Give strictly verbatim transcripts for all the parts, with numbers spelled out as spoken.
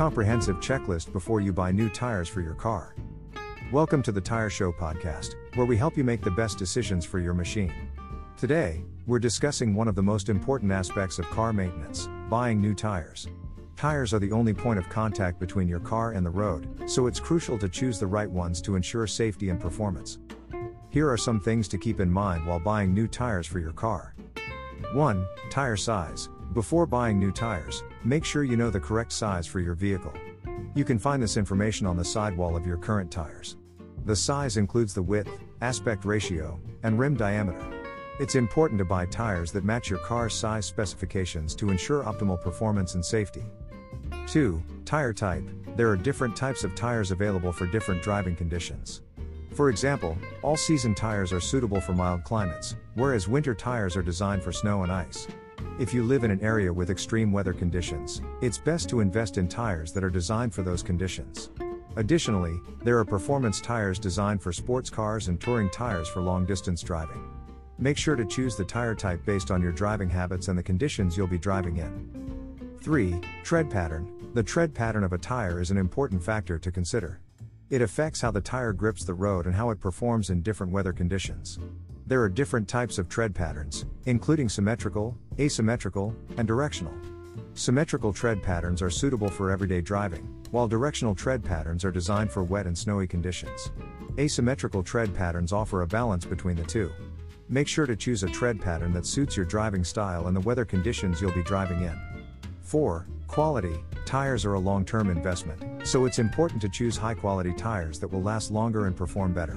comprehensive checklist before you buy new tires for your car. Welcome to the Tyre Show podcast, where we help you make the best decisions for your machine. Today, we're discussing one of the most important aspects of car maintenance: buying new tires. Tires are the only point of contact between your car and the road, so it's crucial to choose the right ones to ensure safety and performance. Here are some things to keep in mind while buying new tires for your car. one. Tire size. Before buying new tires, make sure you know the correct size for your vehicle. You can find this information on the sidewall of your current tires. The size includes the width, aspect ratio, and rim diameter. It's important to buy tires that match your car's size specifications to ensure optimal performance and safety. two. Tire type. There are different types of tires available for different driving conditions. For example, all-season tires are suitable for mild climates, whereas winter tires are designed for snow and ice. If you live in an area with extreme weather conditions, it's best to invest in tires that are designed for those conditions. Additionally, there are performance tires designed for sports cars and touring tires for long-distance driving. Make sure to choose the tire type based on your driving habits and the conditions you'll be driving in. three. Tread pattern. The tread pattern of a tire is an important factor to consider. It affects how the tire grips the road and how it performs in different weather conditions. There are different types of tread patterns, including symmetrical, asymmetrical, and directional. Symmetrical tread patterns are suitable for everyday driving, while directional tread patterns are designed for wet and snowy conditions. Asymmetrical tread patterns offer a balance between the two. Make sure to choose a tread pattern that suits your driving style and the weather conditions you'll be driving in. four. Quality. Tires are a long-term investment, so it's important to choose high-quality tires that will last longer and perform better.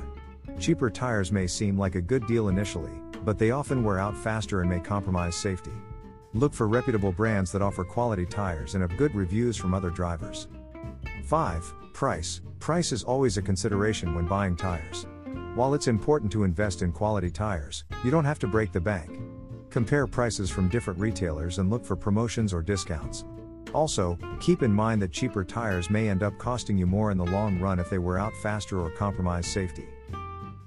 Cheaper tires may seem like a good deal initially, but they often wear out faster and may compromise safety. Look for reputable brands that offer quality tires and have good reviews from other drivers. five. Price. Price is always a consideration when buying tires. While it's important to invest in quality tires, you don't have to break the bank. Compare prices from different retailers and look for promotions or discounts. Also, keep in mind that cheaper tires may end up costing you more in the long run if they wear out faster or compromise safety.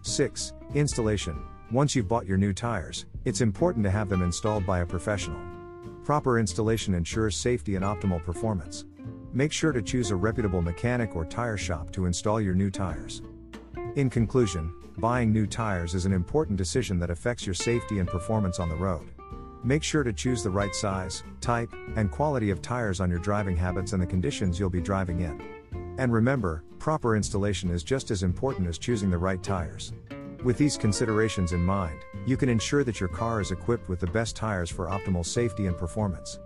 six. Installation. Once you've bought your new tires, it's important to have them installed by a professional. Proper installation ensures safety and optimal performance. Make sure to choose a reputable mechanic or tire shop to install your new tires. In conclusion, buying new tires is an important decision that affects your safety and performance on the road. Make sure to choose the right size, type, and quality of tires on your driving habits and the conditions you'll be driving in. And remember, proper installation is just as important as choosing the right tires. With these considerations in mind, you can ensure that your car is equipped with the best tires for optimal safety and performance.